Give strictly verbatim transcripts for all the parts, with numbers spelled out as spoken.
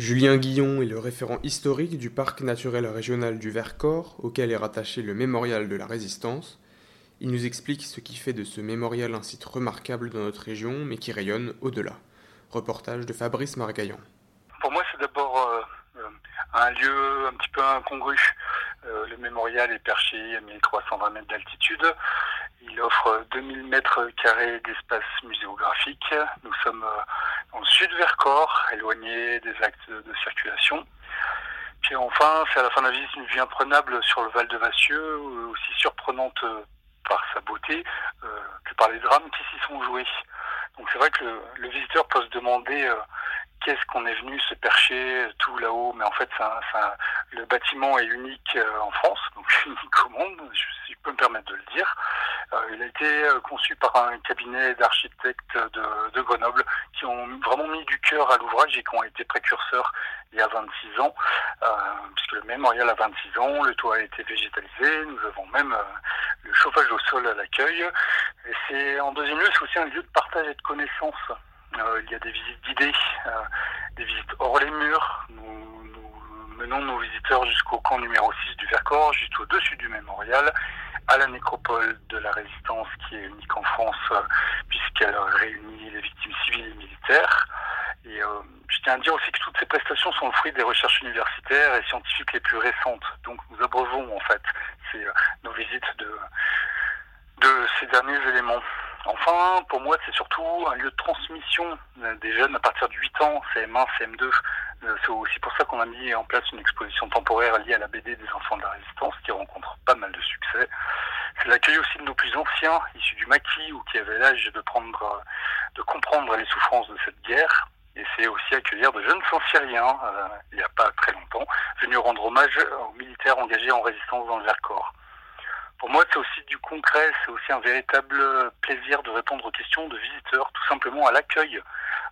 Julien Guillon est le référent historique du parc naturel régional du Vercors, auquel est rattaché le mémorial de la Résistance. Il nous explique ce qui fait de ce mémorial un site remarquable dans notre région, mais qui rayonne au-delà. Reportage de Fabrice Margaillon. Pour moi, c'est d'abord euh, un lieu un petit peu incongru. Euh, le mémorial est perché à mille trois cent vingt mètres d'altitude. Il offre deux mille mètres carrés d'espace muséographique. Nous sommes dans le sud Vercors, éloignés des axes de circulation. Puis enfin, c'est à la fin de la visite une vue imprenable sur le Val-de-Vassieux, aussi surprenante par sa beauté euh, que par les drames qui s'y sont joués. Donc c'est vrai que le, le visiteur peut se demander euh, qu'est-ce qu'on est venu se percher euh, tout là-haut, mais en fait c'est un, c'est un, le bâtiment est unique euh, en France, donc unique au monde, si je peux me permettre de le dire. Euh, il a été euh, conçu par un cabinet d'architectes de, de Grenoble qui ont vraiment mis du cœur à l'ouvrage et qui ont été précurseurs il y a vingt-six ans, euh, puisque le mémorial a vingt-six ans, le toit a été végétalisé, nous avons même... Euh, le chauffage au sol à l'accueil. Et c'est, en deuxième lieu, c'est aussi un lieu de partage et de connaissance. Euh, il y a des visites guidées, euh, des visites hors les murs. Nous, nous menons nos visiteurs jusqu'au camp numéro six du Vercors, juste au-dessus du mémorial, à la nécropole de la Résistance, qui est unique en France, euh, puisqu'elle réunit les victimes civiles et militaires. Et euh, je tiens à dire aussi que toutes ces prestations sont le fruit des recherches universitaires et scientifiques les plus récentes. Donc nous abreuvons, en fait, ces, euh, nos visites de, de ces derniers éléments. Enfin, pour moi, c'est surtout un lieu de transmission des jeunes à partir de huit ans, C M un, C M deux. C'est aussi pour ça qu'on a mis en place une exposition temporaire liée à la B D des enfants de la Résistance, qui rencontre pas mal de succès. C'est l'accueil aussi de nos plus anciens, issus du maquis, ou qui avaient l'âge de, prendre, de comprendre les souffrances de cette guerre. Et c'est aussi accueillir de jeunes Saint-Syriens, euh, il n'y a pas très longtemps, venus rendre hommage aux militaires engagés en résistance dans le Vercors. Pour moi, c'est aussi du concret, c'est aussi un véritable plaisir de répondre aux questions de visiteurs, tout simplement à l'accueil,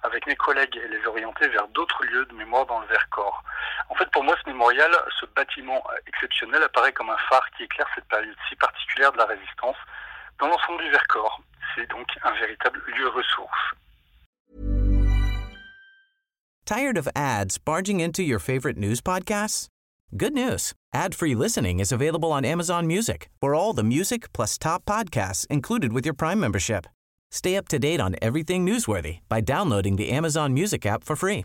avec mes collègues, et les orienter vers d'autres lieux de mémoire dans le Vercors. En fait, pour moi, ce mémorial, ce bâtiment exceptionnel, apparaît comme un phare qui éclaire cette période si particulière de la Résistance dans l'ensemble du Vercors. C'est donc un véritable lieu ressource. Tired of ads barging into your favorite news podcasts? Good news. Ad-free listening is available on Amazon Music for all the music plus top podcasts included with your Prime membership. Stay up to date on everything newsworthy by downloading the Amazon Music app for free